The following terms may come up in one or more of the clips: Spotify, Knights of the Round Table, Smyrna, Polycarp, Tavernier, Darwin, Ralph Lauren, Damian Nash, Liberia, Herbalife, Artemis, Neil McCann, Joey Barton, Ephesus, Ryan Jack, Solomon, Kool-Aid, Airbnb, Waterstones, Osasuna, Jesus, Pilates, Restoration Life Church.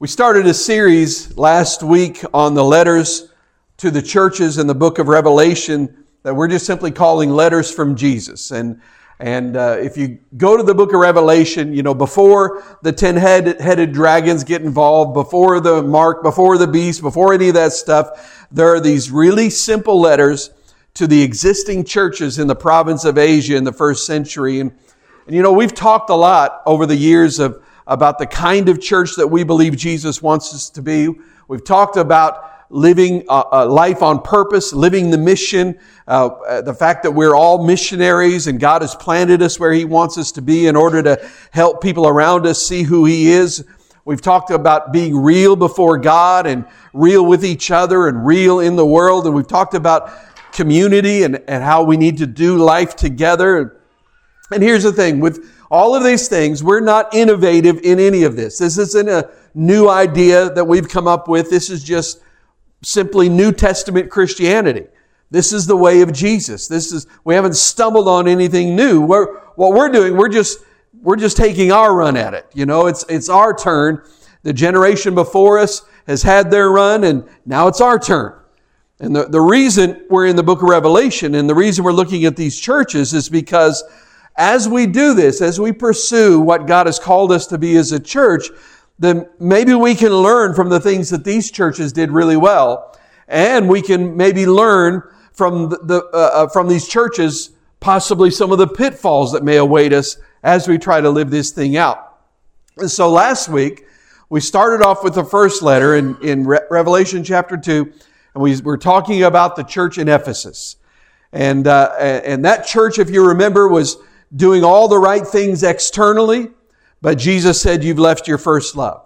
We started a series last week on the letters to the churches in the book of Revelation that we're just simply calling letters from Jesus. And if you go to the book of Revelation, you know, before the 10-headed dragons get involved, before the mark, before the beast, before any of that stuff, there are these really simple letters to the existing churches in the province of Asia in the first century. And you know, we've talked a lot over the years about the kind of church that we believe Jesus wants us to be. We've talked about living a life on purpose, living the mission, the fact that we're all missionaries and God has planted us where He wants us to be in order to help people around us see who He is. We've talked about being real before God and real with each other and real in the world. And we've talked about community and how we need to do life together. And here's the thing, with all of these things, we're not innovative in any of this. This isn't a new idea that we've come up with. This is just simply New Testament Christianity. This is the way of Jesus. We haven't stumbled on anything new. What we're doing, we're just taking our run at it. You know, it's our turn. The generation before us has had their run, and now it's our turn. And the reason we're in the book of Revelation and the reason we're looking at these churches is because as we do this, as we pursue what God has called us to be as a church, then maybe we can learn from the things that these churches did really well. And we can maybe learn from from these churches, possibly some of the pitfalls that may await us as we try to live this thing out. And so last week, we started off with the first letter in Revelation chapter 2, and we were talking about the church in Ephesus. And that church, if you remember, was doing all the right things externally, but Jesus said, you've left your first love.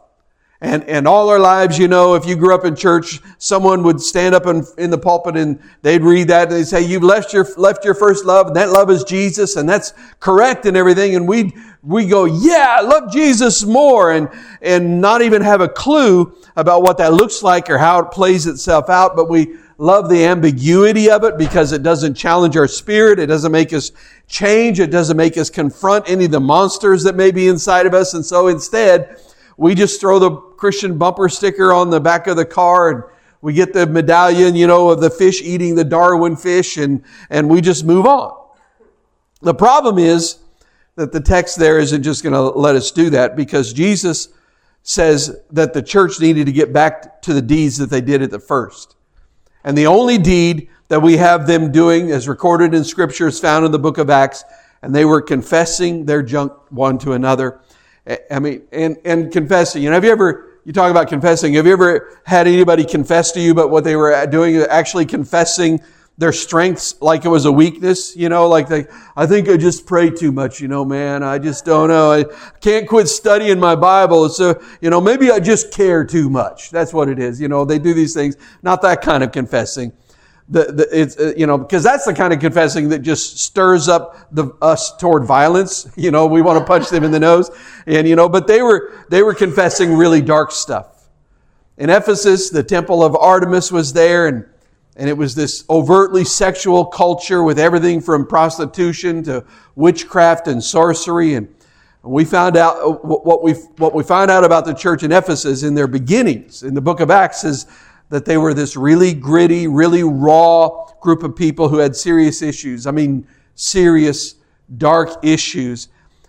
And all our lives, you know, if you grew up in church, someone would stand up in the pulpit and they'd read that and they'd say, you've left your first love, and that love is Jesus, and that's correct and everything. And we go, yeah, I love Jesus more, and not even have a clue about what that looks like or how it plays itself out, but we love the ambiguity of it because it doesn't challenge our spirit. It doesn't make us change. It doesn't make us confront any of the monsters that may be inside of us. And so instead, we just throw the Christian bumper sticker on the back of the car, and we get the medallion, you know, of the fish eating the Darwin fish, and we just move on. The problem is that the text there isn't just going to let us do that, because Jesus says that the church needed to get back to the deeds that they did at the first. And the only deed that we have them doing as recorded in Scripture is found in the book of Acts. And they were confessing their junk one to another. I mean, and confessing. You know, you talk about confessing. Have you ever had anybody confess to you about what they were doing, actually confessing their strengths like it was a weakness? You know, like, I think I just pray too much. You know, man, I just don't know. I can't quit studying my Bible. So, you know, maybe I just care too much. That's what it is. You know, they do these things. Not that kind of confessing. Because that's the kind of confessing that just stirs up us toward violence. You know, we want to punch them in the nose, and you know. But they were confessing really dark stuff. In Ephesus, the temple of Artemis was there, and it was this overtly sexual culture with everything from prostitution to witchcraft and sorcery. And we found out what we found out about the church in Ephesus in their beginnings in the book of Acts is that they were this really gritty, really raw group of people who had serious issues. I mean, serious, dark issues.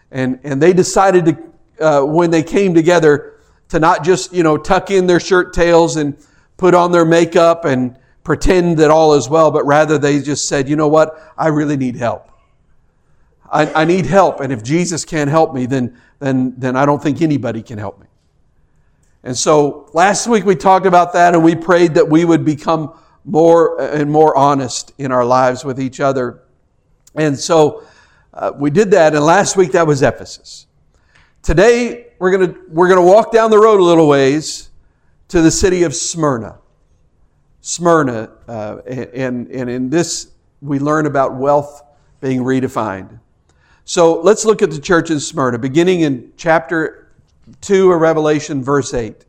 And they decided to, when they came together, to not just, you know, tuck in their shirt tails and put on their makeup and pretend that all is well, but rather they just said, you know what, I really need help. I need help, and if Jesus can't help me, then I don't think anybody can help me. And so last week we talked about that, and we prayed that we would become more and more honest in our lives with each other. And so we did that, and last week that was Ephesus. Today we're going to walk down the road a little ways to the city of Smyrna. And in this we learn about wealth being redefined. So let's look at the church in Smyrna, beginning in chapter 2 of Revelation, verse 8.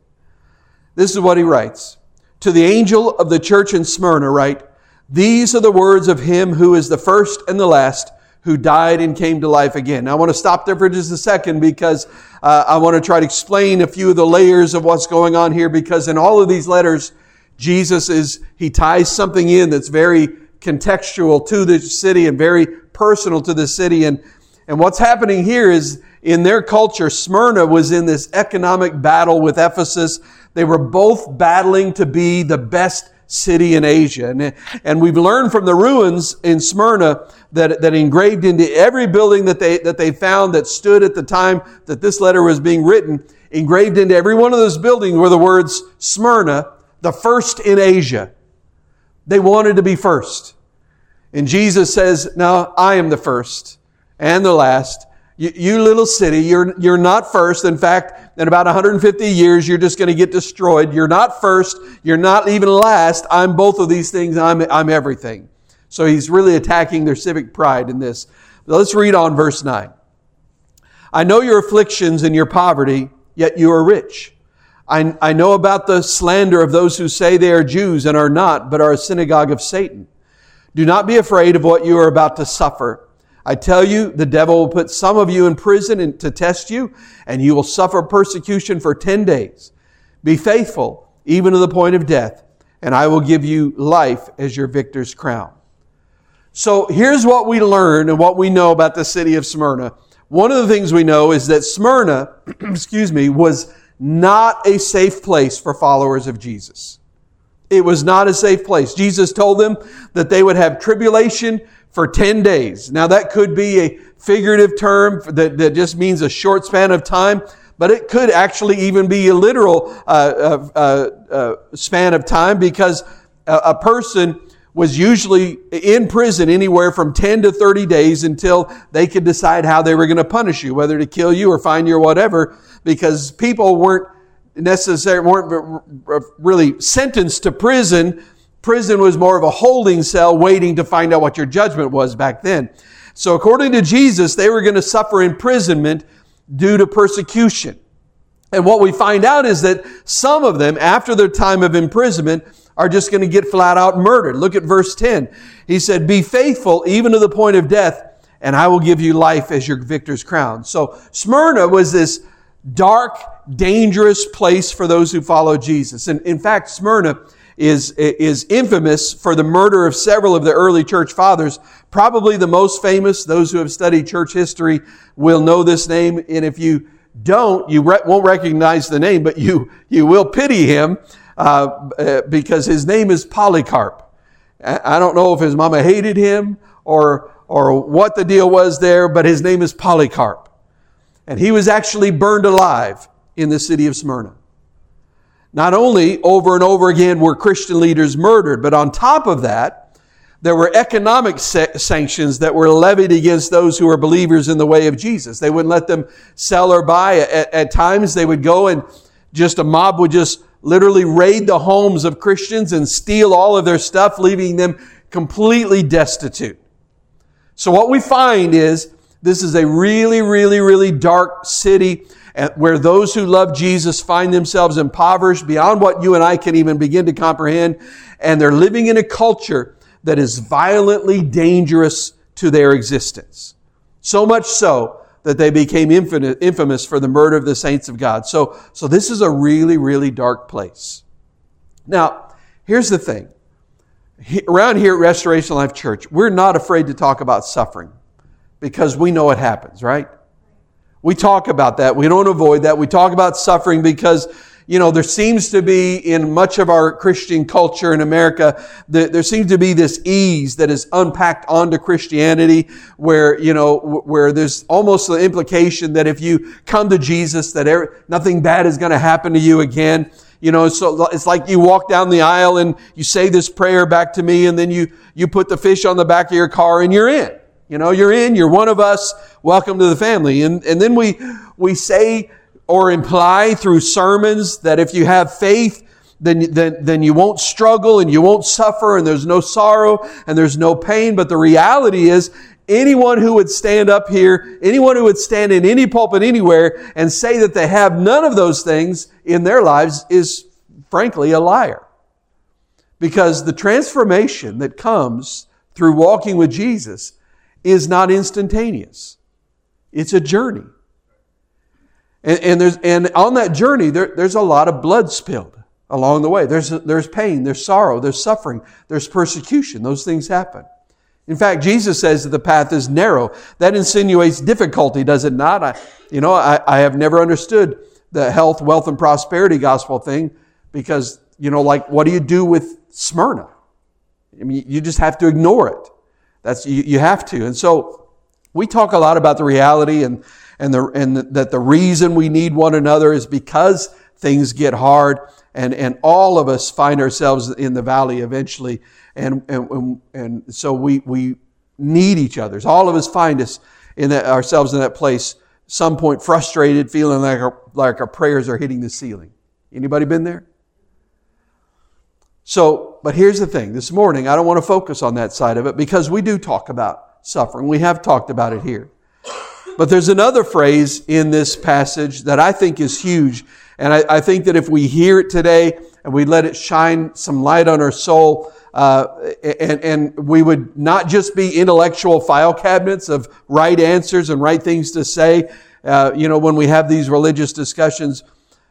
This is what he writes. To the angel of the church in Smyrna write, These are the words of him who is the first and the last, who died and came to life again. Now, I want to stop there for just a second because I want to try to explain a few of the layers of what's going on here, because in all of these letters, Jesus he ties something in that's very contextual to the city and very personal to the city. And what's happening here is, in their culture, Smyrna was in this economic battle with Ephesus. They were both battling to be the best city in Asia. And we've learned from the ruins in Smyrna that engraved into every building that they found that stood at the time that this letter was being written, engraved into every one of those buildings were the words Smyrna, the first in Asia. They wanted to be first. And Jesus says, "No, I am the first and the last. You little city, you're not first. In fact, in about 150 years, you're just going to get destroyed. You're not first. You're not even last. I'm both of these things. I'm everything." So he's really attacking their civic pride in this. But let's read on verse 9. "I know your afflictions and your poverty, yet you are rich. I know about the slander of those who say they are Jews and are not, but are a synagogue of Satan. Do not be afraid of what you are about to suffer. I tell you, the devil will put some of you in prison to test you, and you will suffer persecution for 10 days. Be faithful, even to the point of death, and I will give you life as your victor's crown." So here's what we learn and what we know about the city of Smyrna. One of the things we know is that Smyrna, was not a safe place for followers of Jesus. It was not a safe place. Jesus told them that they would have tribulation for 10 days. Now that could be a figurative term that just means a short span of time, but it could actually even be a literal span of time, because a person was usually in prison anywhere from 10 to 30 days until they could decide how they were going to punish you, whether to kill you or fine you or whatever, because people weren't really sentenced to prison. Prison was more of a holding cell waiting to find out what your judgment was back then. So according to Jesus, they were going to suffer imprisonment due to persecution. And what we find out is that some of them, after their time of imprisonment, are just going to get flat out murdered. Look at verse 10. He said, "Be faithful even to the point of death, and I will give you life as your victor's crown." So Smyrna was this dark, dangerous place for those who follow Jesus. And in fact, Smyrna is infamous for the murder of several of the early church fathers. Probably the most famous, those who have studied church history will know this name. And if you don't, you won't recognize the name, but you will pity him because his name is Polycarp. I don't know if his mama hated him or what the deal was there, but his name is Polycarp. And he was actually burned alive in the city of Smyrna. Not only over and over again were Christian leaders murdered, but on top of that, there were economic sanctions that were levied against those who were believers in the way of Jesus. They wouldn't let them sell or buy. At times they would go and just a mob would just literally raid the homes of Christians and steal all of their stuff, leaving them completely destitute. So what we find is this is a really, really, really dark city where those who love Jesus find themselves impoverished beyond what you and I can even begin to comprehend. And they're living in a culture that is violently dangerous to their existence. So much so that they became infamous for the murder of the saints of God. So this is a really, really dark place. Now, here's the thing. Around here at Restoration Life Church, we're not afraid to talk about suffering because we know it happens, right? We talk about that. We don't avoid that. We talk about suffering because, there seems to be in much of our Christian culture in America, there seems to be this ease that is unpacked onto Christianity where there's almost the implication that if you come to Jesus, that nothing bad is going to happen to you again. So it's like you walk down the aisle and you say this prayer back to me, and then you put the fish on the back of your car and you're in. You're one of us, welcome to the family. And then we say or imply through sermons that if you have faith, then you won't struggle and you won't suffer and there's no sorrow and there's no pain. But the reality is anyone who would stand up here, anyone who would stand in any pulpit anywhere and say that they have none of those things in their lives is frankly a liar. Because the transformation that comes through walking with Jesus is not instantaneous. It's a journey. And on that journey, there's a lot of blood spilled along the way. There's pain, there's sorrow, there's suffering, there's persecution. Those things happen. In fact, Jesus says that the path is narrow. That insinuates difficulty, does it not? I have never understood the health, wealth, and prosperity gospel thing because, what do you do with Smyrna? I mean, you just have to ignore it. You have to. And so we talk a lot about the reality and that the reason we need one another is because things get hard and all of us find ourselves in the valley eventually. And so we need each other. So all of us find ourselves in that place, some point frustrated, feeling like our prayers are hitting the ceiling. Anybody been there? So, but here's the thing. This morning, I don't want to focus on that side of it because we do talk about suffering. We have talked about it here. But there's another phrase in this passage that I think is huge. And I think that if we hear it today and we let it shine some light on our soul, and we would not just be intellectual file cabinets of right answers and right things to say, when we have these religious discussions,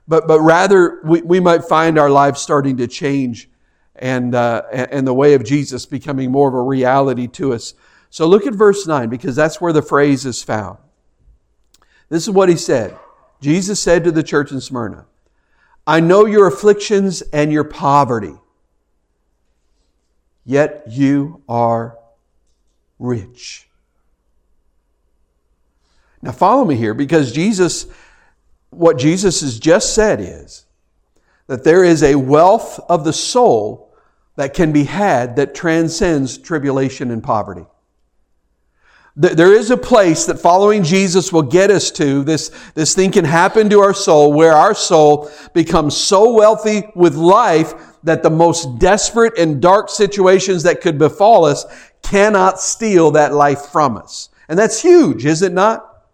but rather we might find our lives starting to change and the way of Jesus becoming more of a reality to us. So look at verse 9, because that's where the phrase is found. This is what he said. Jesus said to the church in Smyrna, I know your afflictions and your poverty, yet you are rich. Now follow me here, because what Jesus has just said is that there is a wealth of the soul that can be had that transcends tribulation and poverty. There is a place that following Jesus will get us to. This thing can happen to our soul where our soul becomes so wealthy with life that the most desperate and dark situations that could befall us cannot steal that life from us. And that's huge, is it not?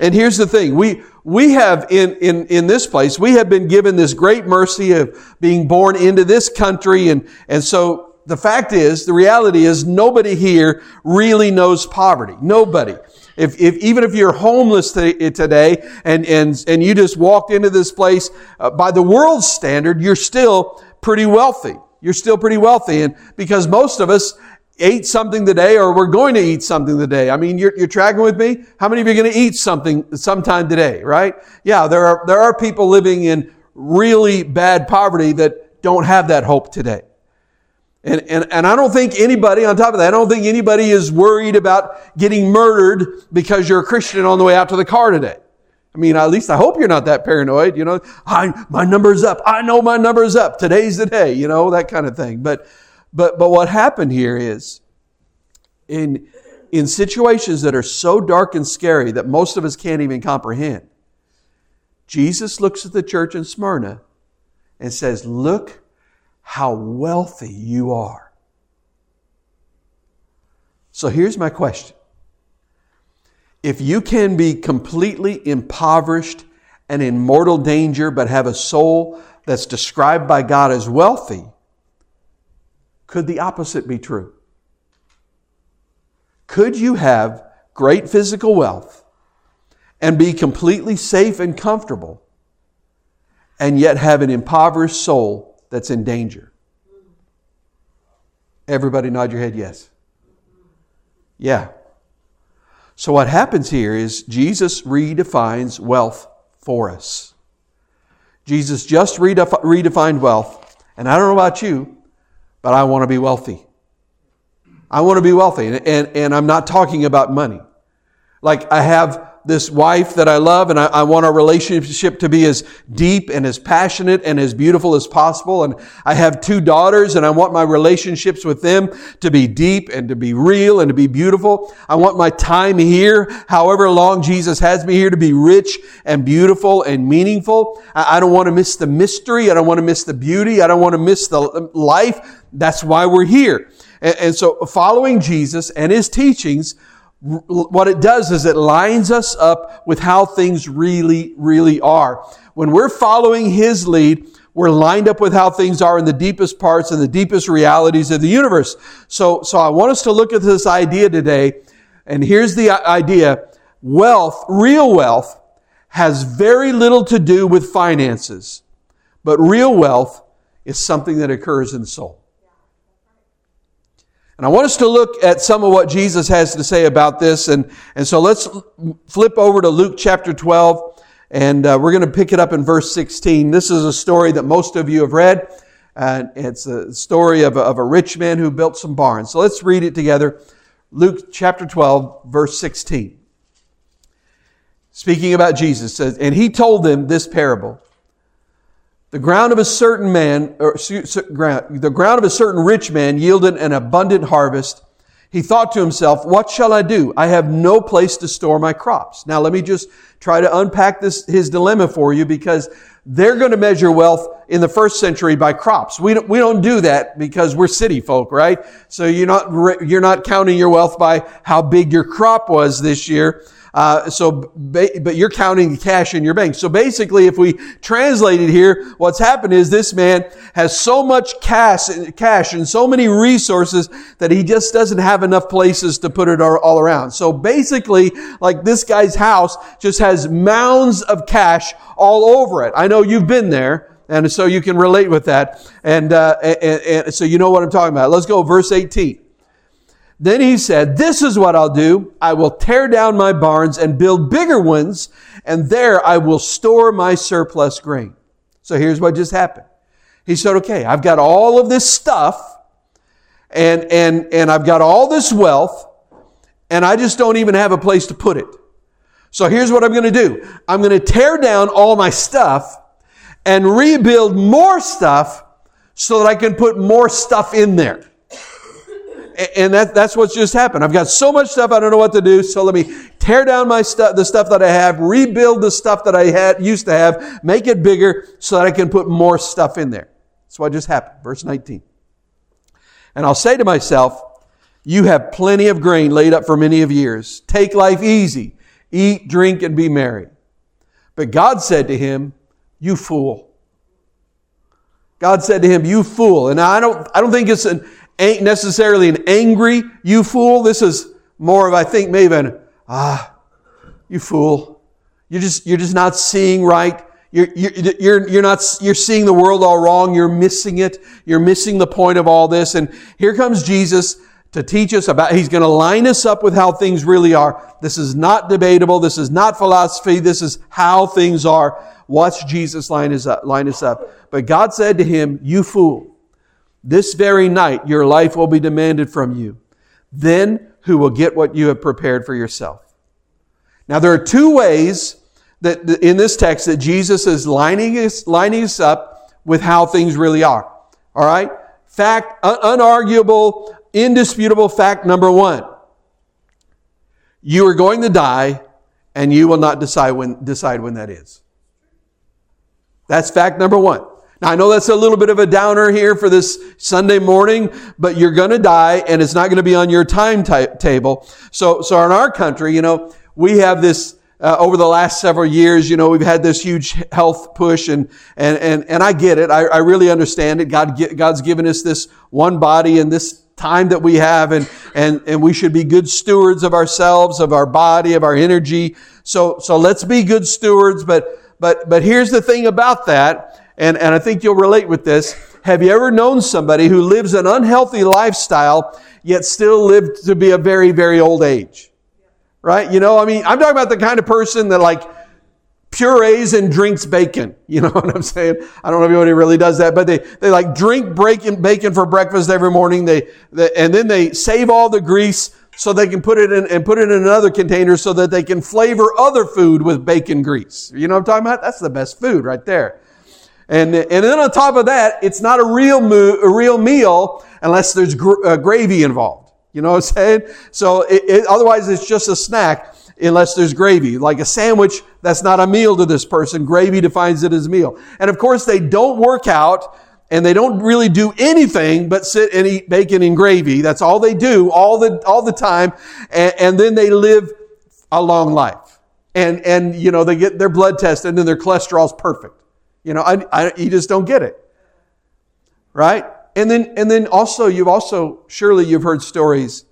And here's the thing. We have in this place, we have been given this great mercy of being born into this country. And so, the fact is, the reality is, nobody here really knows poverty. Nobody. If even if you're homeless today and you just walked into this place, by the world's standard, you're still pretty wealthy. You're still pretty wealthy, and because most of us ate something today, or we're going to eat something today. I mean, you're tracking with me? How many of you are going to eat something sometime today? Right? Yeah. There are people living in really bad poverty that don't have that hope today. And I don't think anybody, on top of that, I don't think anybody is worried about getting murdered because you're a Christian on the way out to the car today. I mean, at least I hope you're not that paranoid. My number's up. I know my number's up. Today's the day, that kind of thing. But what happened here is in situations that are so dark and scary that most of us can't even comprehend, Jesus looks at the church in Smyrna and says, look how wealthy you are. So here's my question. If you can be completely impoverished and in mortal danger, but have a soul that's described by God as wealthy, could the opposite be true? Could you have great physical wealth and be completely safe and comfortable, and yet have an impoverished soul that's in danger? Everybody nod your head yes. Yeah. So what happens here is Jesus redefines wealth for us. Jesus just redefined wealth. And I don't know about you, but I want to be wealthy. I want to be wealthy. And I'm not talking about money. Like, I have this wife that I love, and I want our relationship to be as deep and as passionate and as beautiful as possible. And I have two daughters, and I want my relationships with them to be deep and to be real and to be beautiful. I want my time here, however long Jesus has me here, to be rich and beautiful and meaningful. I don't want to miss the mystery. I don't want to miss the beauty. I don't want to miss the life. That's why we're here. And so following Jesus and his teachings, what it does is it lines us up with how things really, really are. When we're following his lead, we're lined up with how things are in the deepest parts and the deepest realities of the universe. So I want us to look at this idea today And here's the idea. Wealth, real wealth, has very little to do with finances. But real wealth is something that occurs in the soul. And I want us to look at some of what Jesus has to say about this. And so let's flip over to Luke chapter 12. And we're going to pick it up in verse 16. This is a story that most of you have read. It's a story of a rich man who built some barns. So let's read it together. Luke chapter 12, verse 16. Speaking about Jesus, says, and he told them this parable. The ground of a certain rich man yielded an abundant harvest. He thought to himself, what shall I do? I have no place to store my crops. Now let me just try to unpack this, his dilemma for you, because they're going to measure wealth in the first century by crops. We don't do that because we're city folk, right? So you're not counting your wealth by how big your crop was this year. But you're counting cash in your bank. So basically, if we translate it here, what's happened is this man has so much cash and so many resources that he just doesn't have enough places to put it all around. So basically, like this guy's house just has mounds of cash all over it. I know you've been there. And so you can relate with that. And so you know what I'm talking about. Let's go verse 18. Then he said, this is what I'll do. I will tear down my barns and build bigger ones, and there I will store my surplus grain. So here's what just happened. He said, okay, I've got all of this stuff, and I've got all this wealth, and I just don't even have a place to put it. So here's what I'm going to do. I'm going to tear down all my stuff and rebuild more stuff so that I can put more stuff in there. And that's what's just happened. I've got so much stuff, I don't know what to do. So let me tear down my stuff, the stuff that I have, rebuild the stuff that I used to have, make it bigger so that I can put more stuff in there. That's what just happened. Verse 19. And I'll say to myself, you have plenty of grain laid up for many of years. Take life easy. Eat, drink, and be merry. But God said to him, you fool. God said to him, you fool. And I don't think it's ain't necessarily an angry, you fool. This is more of, I think, maybe you fool. You're just not seeing right. You're seeing the world all wrong. You're missing it. You're missing the point of all this. And here comes Jesus to teach us about, he's going to line us up with how things really are. This is not debatable. This is not philosophy. This is how things are. Watch Jesus line us up. But God said to him, you fool. This very night, your life will be demanded from you. Then who will get what you have prepared for yourself? Now, there are two ways that in this text that Jesus is lining us up with how things really are. All right? Fact, unarguable, indisputable fact number one. You are going to die, and you will not decide when that is. That's fact number one. I know that's a little bit of a downer here for this Sunday morning, but you're going to die and it's not going to be on your timetable. So in our country, we have this, over the last several years, we've had this huge health push and I get it. I really understand it. God's given us this one body and this time that we have and we should be good stewards of ourselves, of our body, of our energy. So let's be good stewards. But here's the thing about that. And I think you'll relate with this. Have you ever known somebody who lives an unhealthy lifestyle, yet still lived to be a very, very old age? Right? I'm talking about the kind of person that purees and drinks bacon. You know what I'm saying? I don't know if anybody really does that, but they drink bacon for breakfast every morning. And then they save all the grease so they can put it in another container so that they can flavor other food with bacon grease. You know what I'm talking about? That's the best food right there. And then on top of that, it's not a real meal unless there's gravy involved. You know what I'm saying? So otherwise it's just a snack unless there's gravy. Like a sandwich, that's not a meal to this person. Gravy defines it as a meal. And of course they don't work out and they don't really do anything but sit and eat bacon and gravy. That's all they do all the time. And then they live a long life. And they get their blood tested and their cholesterol's perfect. You just don't get it. Right? And then also, surely you've heard stories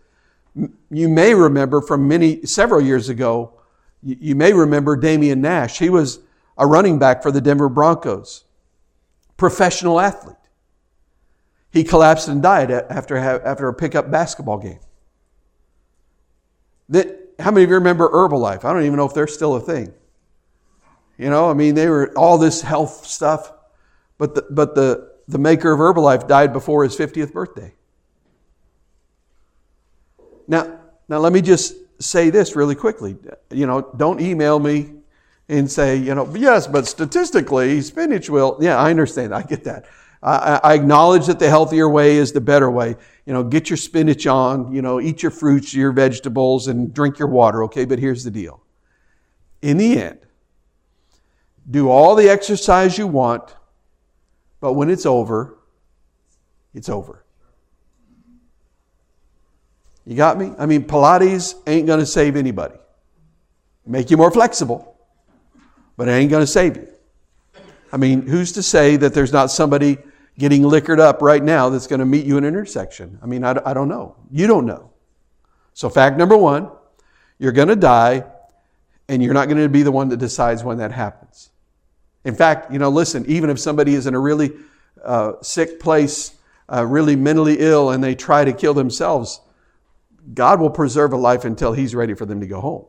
You may remember from several years ago, you may remember Damian Nash. He was a running back for the Denver Broncos, professional athlete. He collapsed and died after a pickup basketball game. How many of you remember Herbalife? I don't even know if they're still a thing. You know, I mean, they were all this health stuff, but the maker of Herbalife died before his 50th birthday. Now let me just say this really quickly. You know, don't email me and say, you know, yes, but statistically, spinach will. Yeah, I understand. I get that. I acknowledge that the healthier way is the better way. You know, get your spinach on, you know, eat your fruits, your vegetables, and drink your water, okay? But here's the deal. In the end, do all the exercise you want, but when it's over, it's over. You got me? I mean, Pilates ain't going to save anybody. Make you more flexible, but it ain't going to save you. I mean, who's to say that there's not somebody getting liquored up right now that's going to meet you in an intersection? I mean, I don't know. You don't know. So fact number one, you're going to die, and you're not going to be the one that decides when that happens. In fact, you know, listen, even if somebody is in a really sick place, really mentally ill, and they try to kill themselves, God will preserve a life until He's ready for them to go home.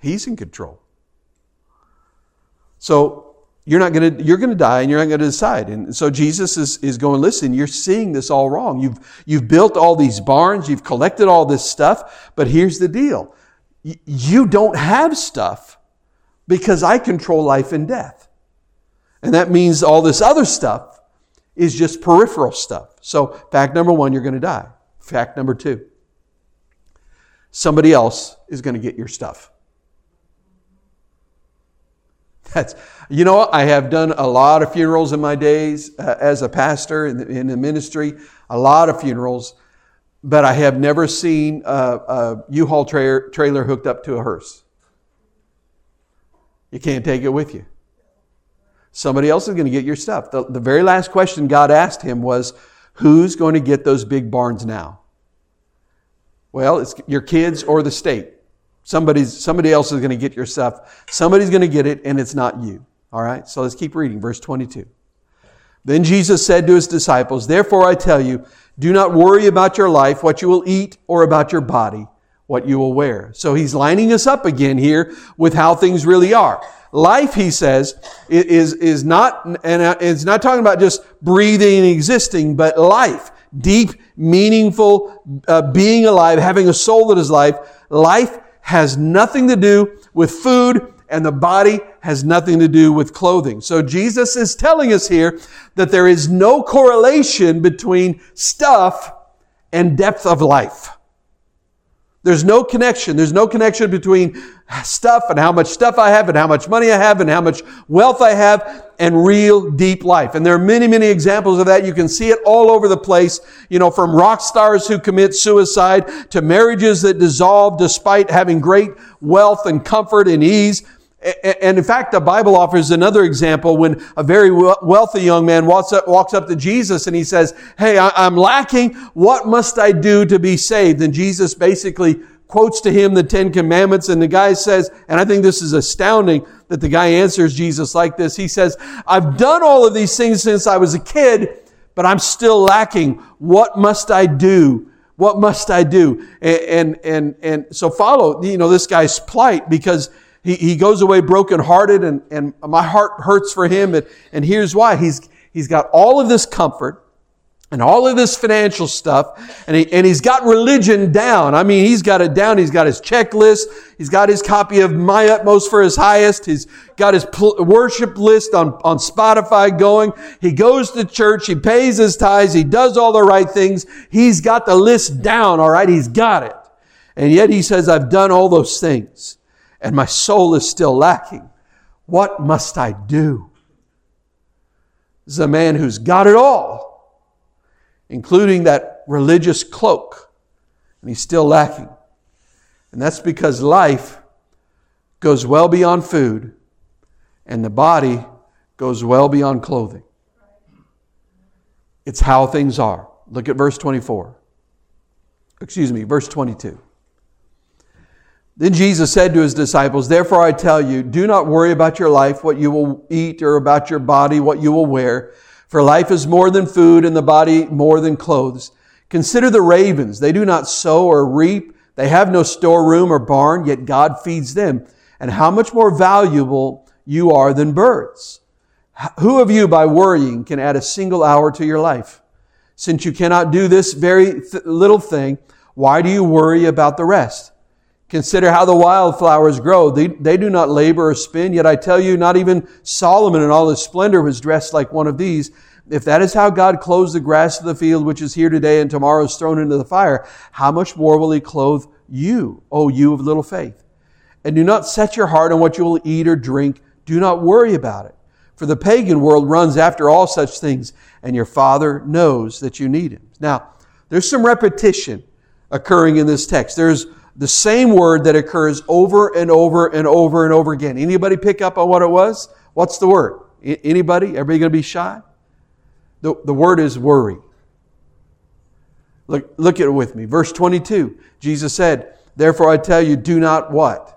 He's in control. So you're going to die, and you're not going to decide. And so Jesus is going, listen, you're seeing this all wrong. You've built all these barns. You've collected all this stuff. But here's the deal. You don't have stuff because I control life and death. And that means all this other stuff is just peripheral stuff. So fact number one, you're going to die. Fact number two, somebody else is going to get your stuff. You know, I have done a lot of funerals in my days as a pastor in the ministry, a lot of funerals, but I have never seen a U-Haul trailer hooked up to a hearse. You can't take it with you. Somebody else is going to get your stuff. The very last question God asked him was, who's going to get those big barns now? Well, it's your kids or the state. Somebody else is going to get your stuff. Somebody's going to get it, and it's not you. All right? So let's keep reading. Verse 22. Then Jesus said to his disciples, therefore I tell you, do not worry about your life, what you will eat, or about your body, what you will wear. So he's lining us up again here with how things really are. Life, he says, is not, and it's not talking about just breathing and existing, but life. Deep, meaningful, being alive, having a soul that is life. Life has nothing to do with food, and the body has nothing to do with clothing. So Jesus is telling us here that there is no correlation between stuff and depth of life. There's no connection. There's no connection between stuff and how much stuff I have and how much money I have and how much wealth I have and real deep life. And there are many, many examples of that. You can see it all over the place, you know, from rock stars who commit suicide to marriages that dissolve despite having great wealth and comfort and ease. And in fact, the Bible offers another example when a very wealthy young man walks up to Jesus and he says, hey, I'm lacking. What must I do to be saved? And Jesus basically quotes to him the 10 commandments. And the guy says, and I think this is astounding that the guy answers Jesus like this. He says, I've done all of these things since I was a kid, but I'm still lacking. What must I do? What must I do? And so follow, you know, this guy's plight because he goes away brokenhearted, and my heart hurts for him. And here's why. He's got all of this comfort and all of this financial stuff, and he's got religion down. I mean, he's got it down. He's got his checklist. He's got his copy of My Utmost for His Highest. He's got his worship list on Spotify going. He goes to church. He pays his tithes. He does all the right things. He's got the list down, all right? He's got it. And yet he says, I've done all those things, and my soul is still lacking. What must I do? This is a man who's got it all, including that religious cloak, and he's still lacking. And that's because life goes well beyond food, and the body goes well beyond clothing. It's how things are. Look at verse 24. verse 22. Then Jesus said to his disciples, "Therefore I tell you, do not worry about your life, what you will eat, or about your body, what you will wear. For life is more than food, and the body more than clothes. Consider the ravens. They do not sow or reap. They have no storeroom or barn, yet God feeds them. And how much more valuable you are than birds. Who of you, by worrying, can add a single hour to your life? Since you cannot do this very little thing, why do you worry about the rest? Consider how the wildflowers grow. They do not labor or spin. Yet I tell you, not even Solomon in all his splendor was dressed like one of these. If that is how God clothes the grass of the field, which is here today and tomorrow is thrown into the fire, how much more will he clothe you, O you of little faith? And do not set your heart on what you will eat or drink. Do not worry about it. For the pagan world runs after all such things, and your Father knows that you need him." Now, there's some repetition occurring in this text. There's the same word that occurs over and over and over and over again. Anybody pick up on what it was? What's the word? Anybody? Everybody going to be shy? The word is worry. Look at it with me. Verse 22, Jesus said, "Therefore I tell you, do not" what?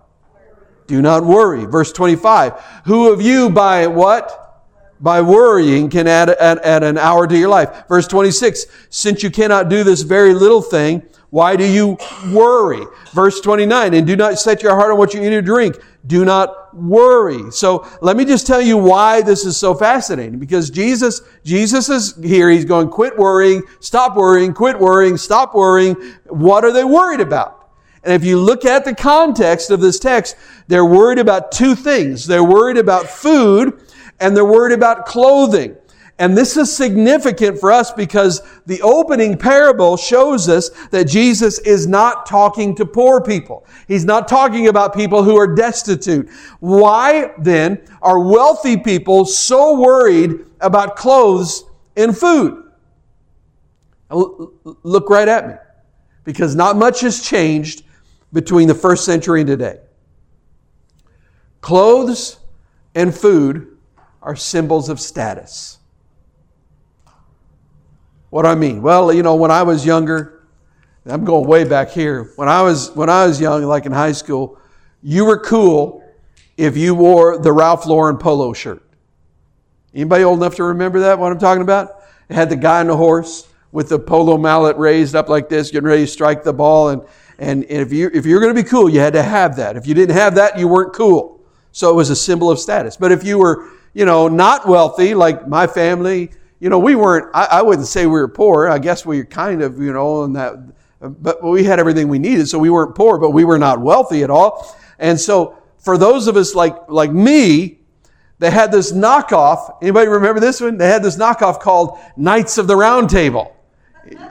Do not worry. Verse 25, "Who of you by" what? "By worrying can add an hour to your life." Verse 26, "Since you cannot do this very little thing, why do you worry?" Verse 29, "And do not set your heart on what you eat or drink. Do not worry." So let me just tell you why this is so fascinating. Because Jesus is here. He's going, quit worrying, stop worrying, quit worrying, stop worrying. What are they worried about? And if you look at the context of this text, they're worried about two things. They're worried about food and they're worried about clothing. And this is significant for us because the opening parable shows us that Jesus is not talking to poor people. He's not talking about people who are destitute. Why then are wealthy people so worried about clothes and food? Look right at me. Because not much has changed between the first century and today. Clothes and food are symbols of status. What do I mean? Well, you know, when I was younger, I'm going way back here. When I was young, like in high school, you were cool if you wore the Ralph Lauren polo shirt. Anybody old enough to remember that, what I'm talking about? It had the guy on the horse with the polo mallet raised up like this, getting ready to strike the ball. And if you're going to be cool, you had to have that. If you didn't have that, you weren't cool. So it was a symbol of status. But if you were, you know, not wealthy, like my family, you know, we weren't, I wouldn't say we were poor. I guess we were kind of, you know, and that, but we had everything we needed. So we weren't poor, but we were not wealthy at all. And so for those of us like me, they had this knockoff. Anybody remember this one? They had this knockoff called Knights of the Round Table.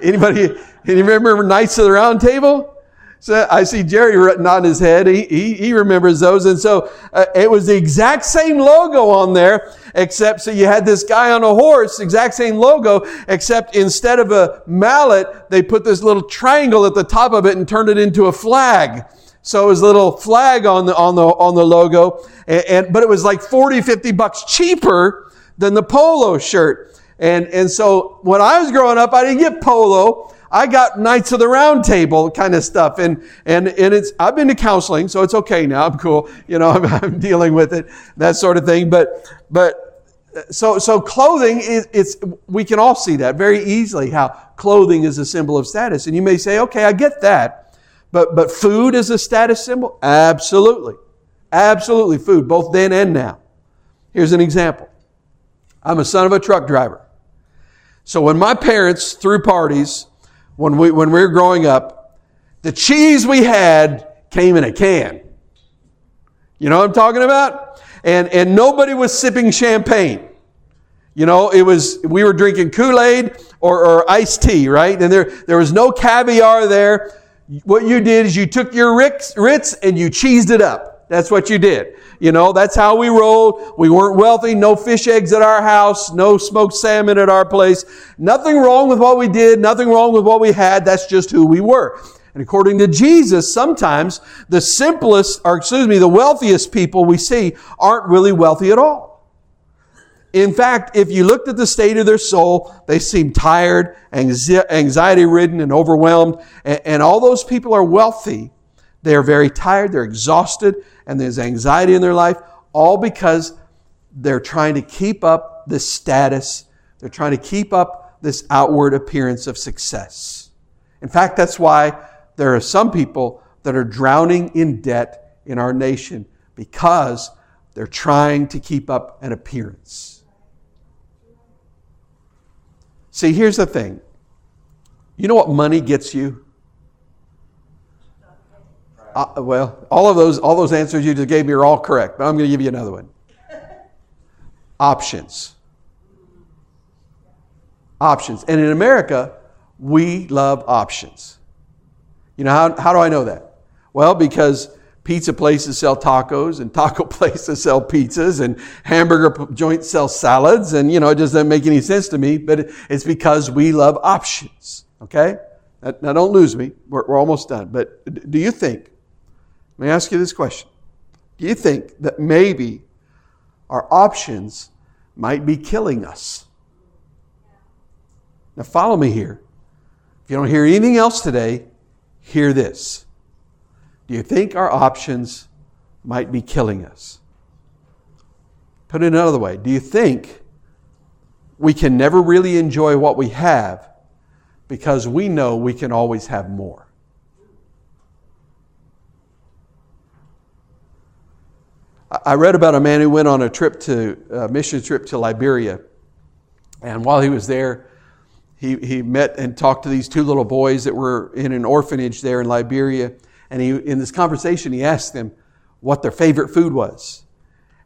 Anybody remember Knights of the Round Table? So I see Jerry nodding his head. He remembers those. And so it was the exact same logo on there, except so you had this guy on a horse, exact same logo, except instead of a mallet, they put this little triangle at the top of it and turned it into a flag. So it was a little flag on the logo. But it was like $40-$50 cheaper than the polo shirt. And so when I was growing up, I didn't get polo. I got Knights of the Round Table kind of stuff. And it's, I've been to counseling, so it's okay now. I'm cool. You know, I'm dealing with it, that sort of thing. But so clothing is, we can all see that very easily, how clothing is a symbol of status. And you may say, okay, I get that. But food is a status symbol? Absolutely. Absolutely food, both then and now. Here's an example. I'm a son of a truck driver. So when my parents threw parties, when we were growing up, the cheese we had came in a can. You know what I'm talking about? And nobody was sipping champagne. You know, it was, we were drinking Kool-Aid or iced tea, right? And there was no caviar there. What you did is you took your Ritz and you cheesed it up. That's what you did. You know, that's how we rolled. We weren't wealthy. No fish eggs at our house. No smoked salmon at our place. Nothing wrong with what we did. Nothing wrong with what we had. That's just who we were. And according to Jesus, sometimes the wealthiest people we see aren't really wealthy at all. In fact, if you looked at the state of their soul, they seem tired, anxiety-ridden, and overwhelmed. And all those people are wealthy. They are very tired, they're exhausted, and there's anxiety in their life, all because they're trying to keep up this status. They're trying to keep up this outward appearance of success. In fact, that's why there are some people that are drowning in debt in our nation, because they're trying to keep up an appearance. See, here's the thing. You know what money gets you? Well, all those answers you just gave me are all correct, but I'm going to give you another one. Options. And in America, we love options. You know, how do I know that? Well, because pizza places sell tacos, and taco places sell pizzas, and hamburger joints sell salads, and, you know, it just doesn't make any sense to me, but it's because we love options, okay? Now, don't lose me. We're almost done. But do you think, let me ask you this question. Do you think that maybe our options might be killing us? Now, follow me here. If you don't hear anything else today, hear this. Do you think our options might be killing us? Put it another way. Do you think we can never really enjoy what we have because we know we can always have more? I read about a man who went on a mission trip to Liberia. And while he was there, he met and talked to these two little boys that were in an orphanage there in Liberia. And in this conversation, he asked them what their favorite food was.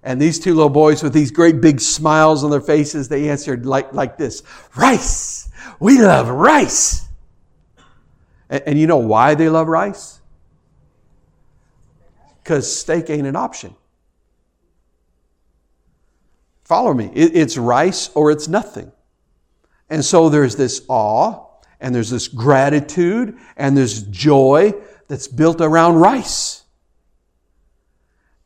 And these two little boys with these great big smiles on their faces, they answered like this: rice. We love rice. And you know why they love rice? Because steak ain't an option. Follow me. It's rice or it's nothing. And so there's this awe, and there's this gratitude, and there's joy that's built around rice.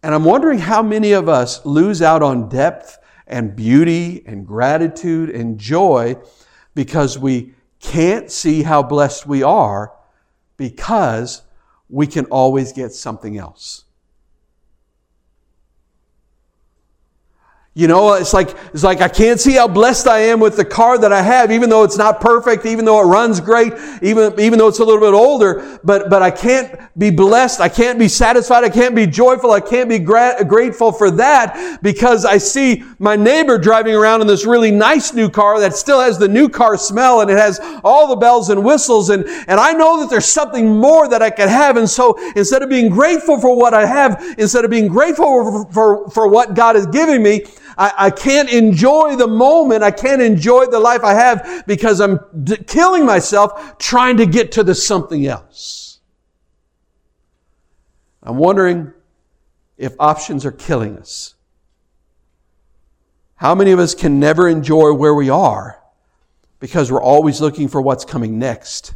And I'm wondering how many of us lose out on depth and beauty and gratitude and joy because we can't see how blessed we are, because we can always get something else. You know, it's like I can't see how blessed I am with the car that I have, even though it's not perfect, even though it runs great, even though it's a little bit older, but I can't be blessed, I can't be satisfied, I can't be joyful, I can't be grateful for that, because I see my neighbor driving around in this really nice new car that still has the new car smell, and it has all the bells and whistles, and I know that there's something more that I could have, and so instead of being grateful for what I have, instead of being grateful for what God is giving me, I can't enjoy the moment. I can't enjoy the life I have because I'm killing myself trying to get to the something else. I'm wondering if options are killing us. How many of us can never enjoy where we are because we're always looking for what's coming next?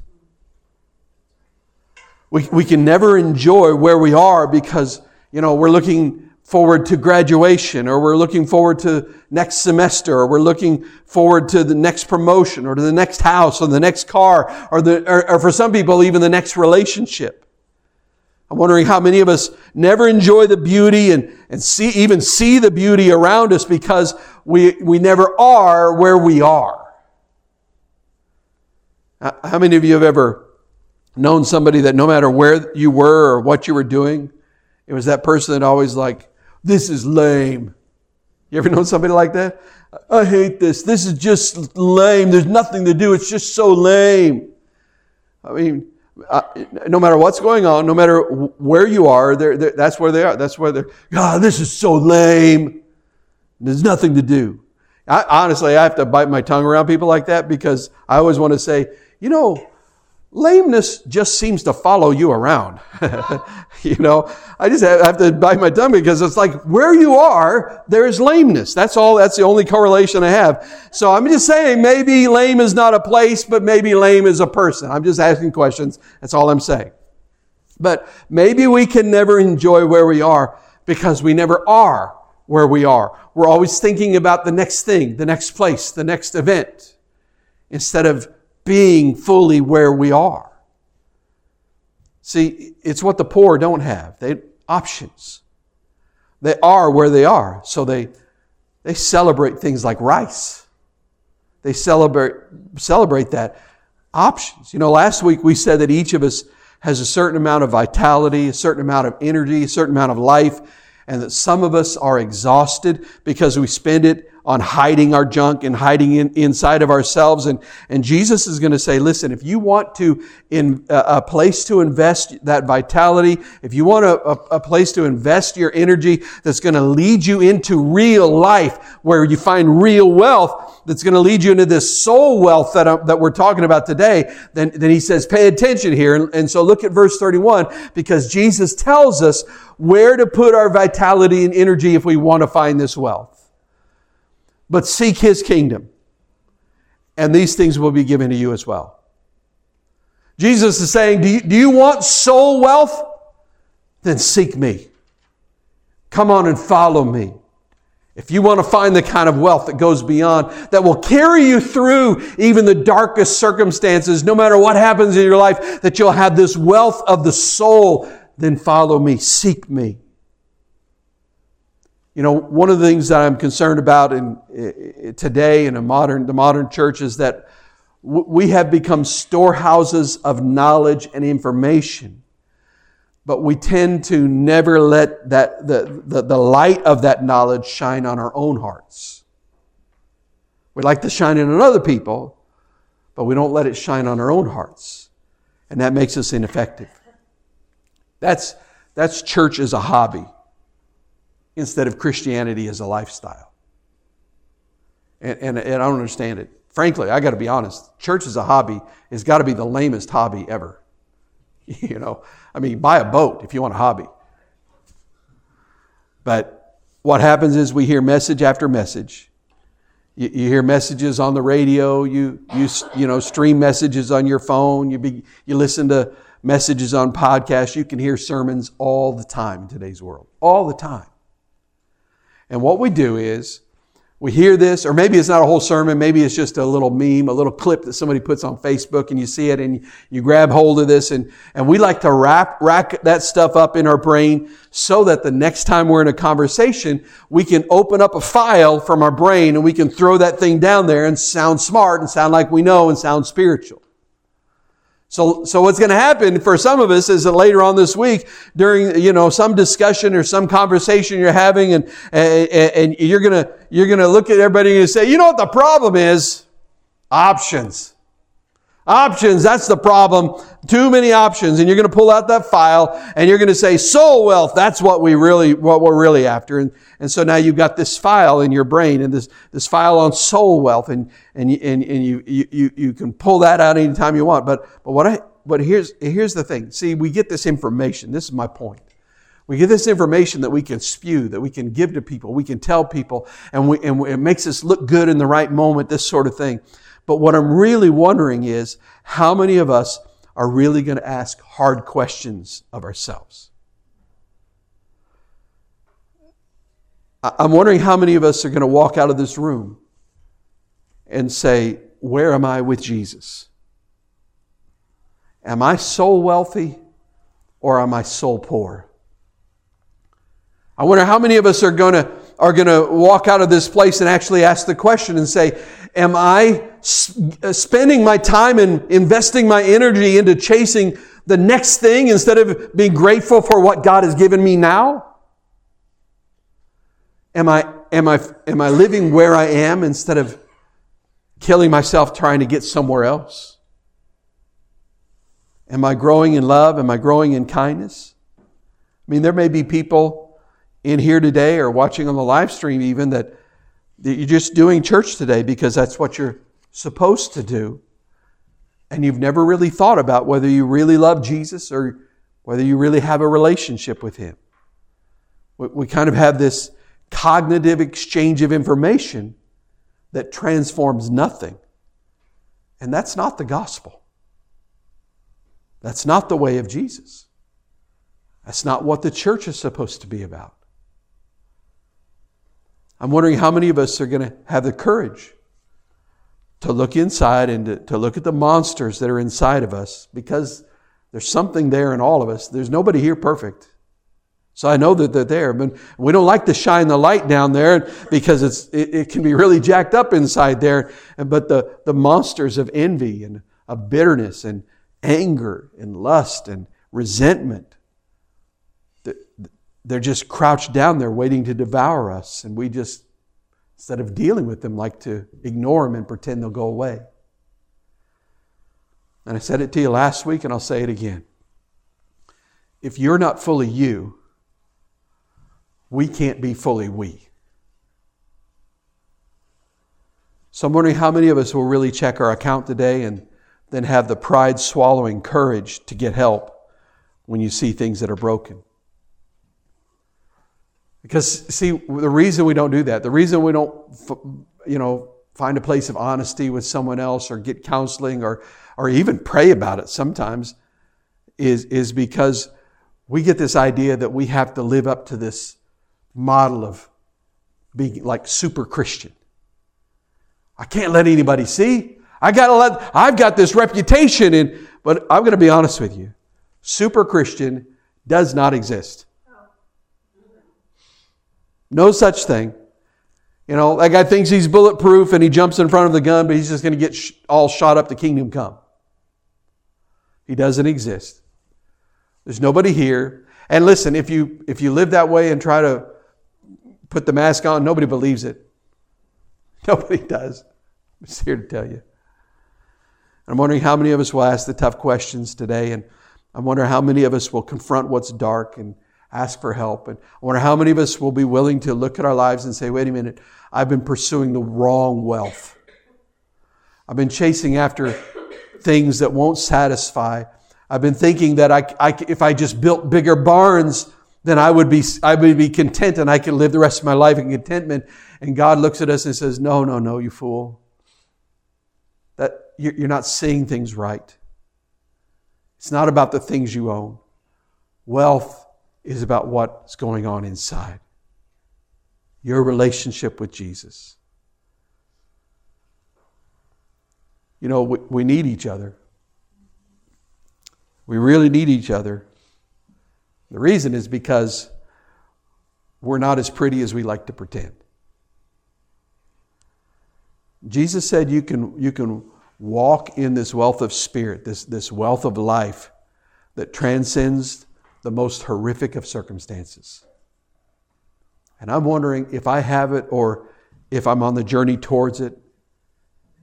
We can never enjoy where we are because, you know, we're looking forward to graduation, or we're looking forward to next semester, or we're looking forward to the next promotion, or to the next house, or the next car, or for some people, even the next relationship. I'm wondering how many of us never enjoy the beauty and see the beauty around us because we never are where we are. How many of you have ever known somebody that no matter where you were or what you were doing, it was that person that always like, "This is lame." You ever know somebody like that? "I hate this. This is just lame. There's nothing to do. It's just so lame." I mean, no matter what's going on, no matter where you are, that's where they are. That's where they're, "God, this is so lame. There's nothing to do." I honestly have to bite my tongue around people like that, because I always want to say, you know, lameness just seems to follow you around. You know, I just have to bite my tongue, because it's like where you are, there is lameness. That's the only correlation I have. So I'm just saying, maybe lame is not a place, but maybe lame is a person. I'm just asking questions. That's all I'm saying. But maybe we can never enjoy where we are because we never are where we are. We're always thinking about the next thing, the next place, the next event, instead of being fully where we are. See, it's what the poor don't have. They options. They are where they are. So they celebrate things like rice. They celebrate that. Options. You know, last week we said that each of us has a certain amount of vitality, a certain amount of energy, a certain amount of life, and that some of us are exhausted because we spend it on hiding our junk and hiding inside of ourselves. And Jesus is going to say, listen, if you want to a place to invest that vitality, if you want a place to invest your energy that's going to lead you into real life, where you find real wealth, that's going to lead you into this soul wealth that we're talking about today, then he says, pay attention here. And so look at verse 31, because Jesus tells us where to put our vitality and energy if we want to find this wealth. But seek His kingdom, and these things will be given to you as well. Jesus is saying, do you want soul wealth? Then seek me. Come on and follow me. If you want to find the kind of wealth that goes beyond, that will carry you through even the darkest circumstances, no matter what happens in your life, that you'll have this wealth of the soul, then follow me, seek me. You know, one of the things that I'm concerned about today in the modern church is that we have become storehouses of knowledge and information, but we tend to never let the light of that knowledge shine on our own hearts. We like to shine it on other people, but we don't let it shine on our own hearts, and that makes us ineffective. That's church as a hobby, instead of Christianity as a lifestyle. And I don't understand it. Frankly, I got to be honest. Church as a hobby has got to be the lamest hobby ever. You know, I mean, buy a boat if you want a hobby. But what happens is we hear message after message. You hear messages on the radio. You know, stream messages on your phone. You listen to messages on podcasts. You can hear sermons all the time in today's world. All the time. And what we do is we hear this, or maybe it's not a whole sermon. Maybe it's just a little meme, a little clip that somebody puts on Facebook, and you see it and you grab hold of this. And we like to rack that stuff up in our brain so that the next time we're in a conversation, we can open up a file from our brain and we can throw that thing down there and sound smart and sound like we know and sound spiritual. So what's going to happen for some of us is that later on this week, during, you know, some discussion or some conversation you're having, and you're going to look at everybody and say, you know what the problem is? Options. Options, that's the problem. Too many options. And you're going to pull out that file and you're going to say, soul wealth, that's what we're really after. And so now you've got this file in your brain and this file on soul wealth, and you can pull that out anytime you want. But here's the thing. See, we get this information. This is my point. We get this information that we can spew, that we can give to people, we can tell people, and it makes us look good in the right moment, this sort of thing. But what I'm really wondering is how many of us are really going to ask hard questions of ourselves. I'm wondering how many of us are going to walk out of this room and say, where am I with Jesus? Am I soul wealthy or am I soul poor? I wonder how many of us are going to walk out of this place and actually ask the question and say, am I spending my time and investing my energy into chasing the next thing instead of being grateful for what God has given me now? Am I living where I am instead of killing myself trying to get somewhere else? Am I growing in love? Am I growing in kindness? I mean, there may be people in here today or watching on the live stream even that you're just doing church today because that's what you're supposed to do. And you've never really thought about whether you really love Jesus or whether you really have a relationship with Him. We kind of have this cognitive exchange of information that transforms nothing. And that's not the gospel. That's not the way of Jesus. That's not what the church is supposed to be about. I'm wondering how many of us are going to have the courage to look inside and to look at the monsters that are inside of us, because there's something there in all of us. There's nobody here perfect. So I know that they're there, but we don't like to shine the light down there because it can be really jacked up inside there. But the monsters of envy and of bitterness and anger and lust and resentment, they're just crouched down there waiting to devour us. And we just, instead of dealing with them, like to ignore them and pretend they'll go away. And I said it to you last week, and I'll say it again. If you're not fully you, we can't be fully we. So I'm wondering how many of us will really check our account today and then have the pride-swallowing courage to get help when you see things that are broken. Because, see, the reason we don't do that, the reason we don't, find a place of honesty with someone else or get counseling or even pray about it sometimes is because we get this idea that we have to live up to this model of being like super Christian. I can't let anybody see. I've got this reputation, but I'm going to be honest with you. Super Christian does not exist. No such thing. That guy thinks he's bulletproof and he jumps in front of the gun, but he's just going to get all shot up to kingdom come. He doesn't exist. There's nobody here. And listen, if you live that way and try to put the mask on, nobody believes it. Nobody does. I'm just here to tell you. I'm wondering how many of us will ask the tough questions today, and I wonder how many of us will confront what's dark and ask for help. And I wonder how many of us will be willing to look at our lives and say, wait a minute, I've been pursuing the wrong wealth. I've been chasing after things that won't satisfy. I've been thinking that if I just built bigger barns, then I would be content and I could live the rest of my life in contentment. And God looks at us and says, no, you fool. That you're not seeing things right. It's not about the things you own. Wealth is about what's going on inside. Your relationship with Jesus. We need each other. We really need each other. The reason is because we're not as pretty as we like to pretend. Jesus said you can walk in this wealth of spirit, this wealth of life that transcends the most horrific of circumstances. And I'm wondering if I have it or if I'm on the journey towards it,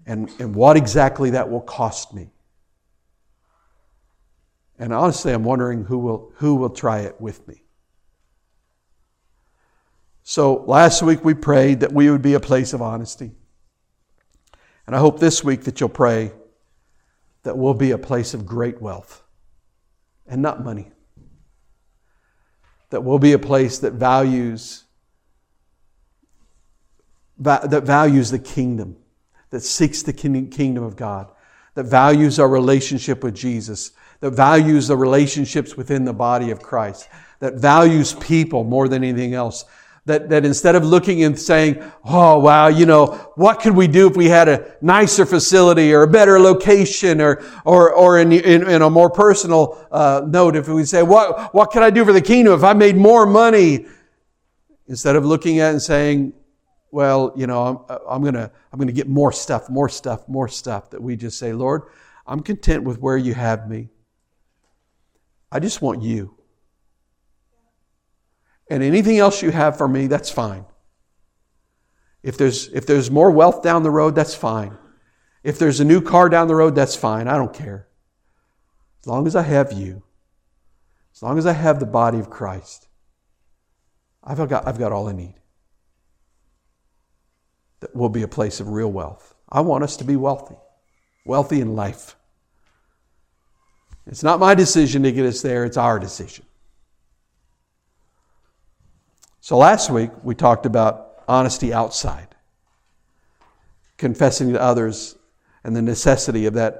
and what exactly that will cost me. And honestly, I'm wondering who will try it with me. So last week we prayed that we would be a place of honesty. And I hope this week that you'll pray that we'll be a place of great wealth and not money. That we'll be a place that values the kingdom, that seeks the kingdom of God, that values our relationship with Jesus, that values the relationships within the body of Christ, that values people more than anything else. That instead of looking and saying, oh, wow, what could we do if we had a nicer facility or a better location or in a more personal note, if we say, what can I do for the kingdom if I made more money? Instead of looking at it and saying, well, I'm going to get more stuff, that we just say, Lord, I'm content with where you have me. I just want you. And anything else you have for me, that's fine. If there's more wealth down the road, that's fine. If there's a new car down the road, that's fine. I don't care. As long as I have you, as long as I have the body of Christ, I've got all I need. That will be a place of real wealth. I want us to be wealthy. Wealthy in life. It's not my decision to get us there. It's our decision. So last week, we talked about honesty outside, confessing to others and the necessity of that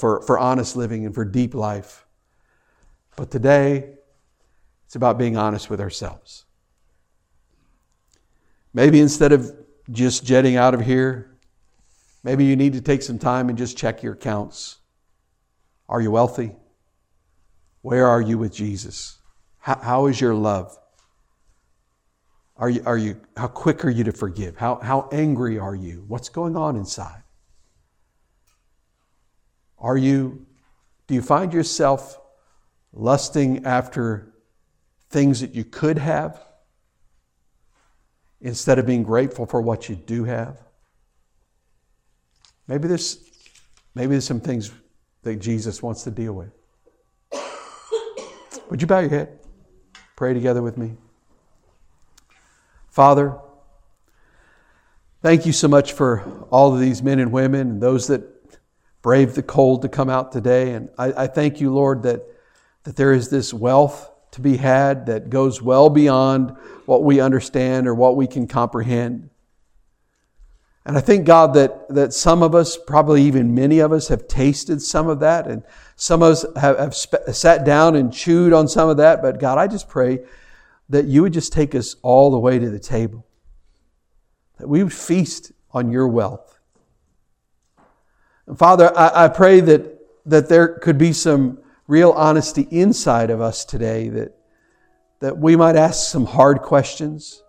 for honest living and for deep life. But today, it's about being honest with ourselves. Maybe instead of just jetting out of here, maybe you need to take some time and just check your accounts. Are you wealthy? Where are you with Jesus? How is your love? How quick are you to forgive? How angry are you? What's going on inside? Do you find yourself lusting after things that you could have instead of being grateful for what you do have? Maybe there's some things that Jesus wants to deal with. Would you bow your head? Pray together with me. Father, thank you so much for all of these men and women and those that braved the cold to come out today. And I thank you, Lord, that there is this wealth to be had that goes well beyond what we understand or what we can comprehend. And I think, God, that some of us, probably even many of us, have tasted some of that. And some of us have sat down and chewed on some of that. But God, I just pray that you would just take us all the way to the table, that we would feast on your wealth. And Father, I pray that there could be some real honesty inside of us today, that we might ask some hard questions,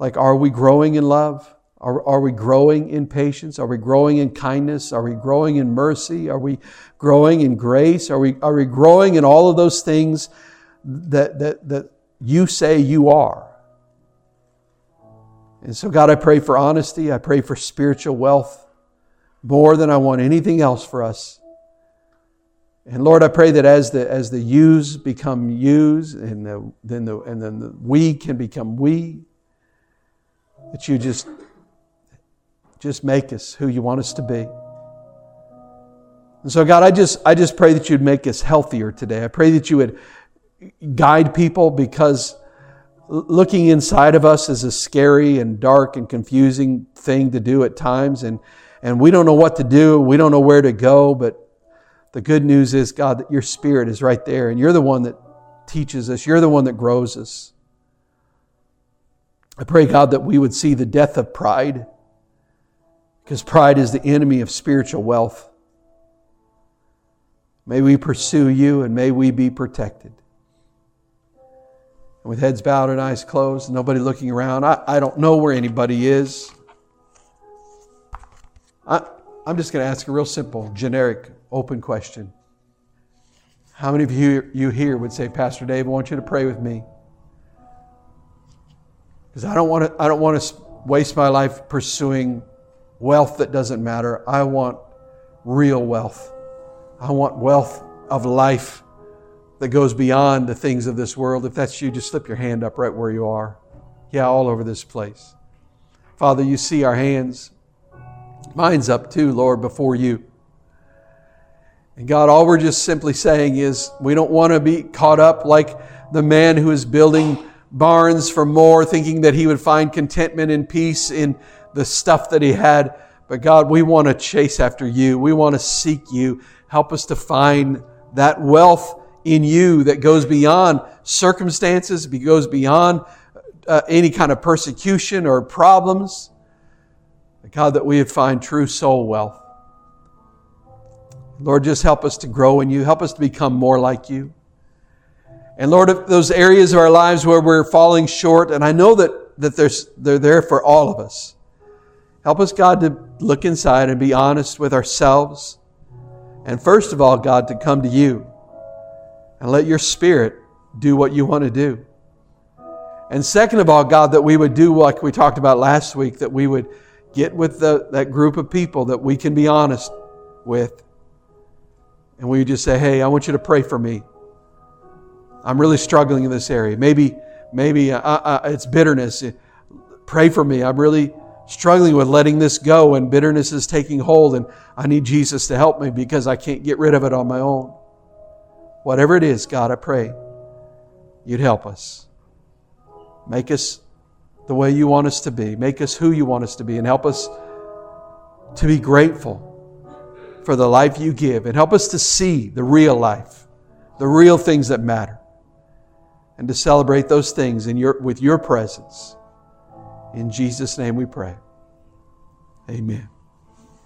like, are we growing in love? Are we growing in patience? Are we growing in kindness? Are we growing in mercy? Are we growing in grace? Are we growing in all of those things that you say you are? And so, God, I pray for honesty. I pray for spiritual wealth more than I want anything else for us. And Lord, I pray that as the yous become yous, and then the we can become we, that you just make us who you want us to be. And so, God, I just pray that you'd make us healthier today. I pray that you would guide people, because looking inside of us is a scary and dark and confusing thing to do at times, and we don't know what to do. We don't know where to go, but the good news is, God, that your Spirit is right there, and you're the one that teaches us. You're the one that grows us. I pray, God, that we would see the death of pride, because pride is the enemy of spiritual wealth. May we pursue you, and may we be protected. And with heads bowed and eyes closed, nobody looking around, I don't know where anybody is. I'm just going to ask a real simple, generic, open question. How many of you here would say, Pastor Dave, I want you to pray with me, because I don't want to waste my life pursuing wealth that doesn't matter. I want real wealth. I want wealth of life that goes beyond the things of this world. If that's you, just slip your hand up right where you are. Yeah, all over this place. Father, you see our hands. Mine's up too, Lord, before you. And God, all we're just simply saying is, we don't want to be caught up like the man who is building barns for more, thinking that he would find contentment and peace in the stuff that he had. But God, we want to chase after you. We want to seek you. Help us to find that wealth in you that goes beyond circumstances, goes beyond any kind of persecution or problems. God, that we would find true soul wealth. Lord, just help us to grow in you. Help us to become more like you. And Lord, if those areas of our lives where we're falling short, and I know that they're there for all of us, help us, God, to look inside and be honest with ourselves. And first of all, God, to come to you and let your Spirit do what you want to do. And second of all, God, that we would do like we talked about last week, that we would get with that group of people that we can be honest with. And we just say, hey, I want you to pray for me. I'm really struggling in this area. Maybe it's bitterness. Pray for me. I'm really struggling with letting this go, and bitterness is taking hold, and I need Jesus to help me because I can't get rid of it on my own. Whatever it is, God, I pray you'd help us. Make us the way you want us to be. Make us who you want us to be, and help us to be grateful for the life you give, and help us to see the real life, the real things that matter, and to celebrate those things with your presence. In Jesus' name we pray. Amen.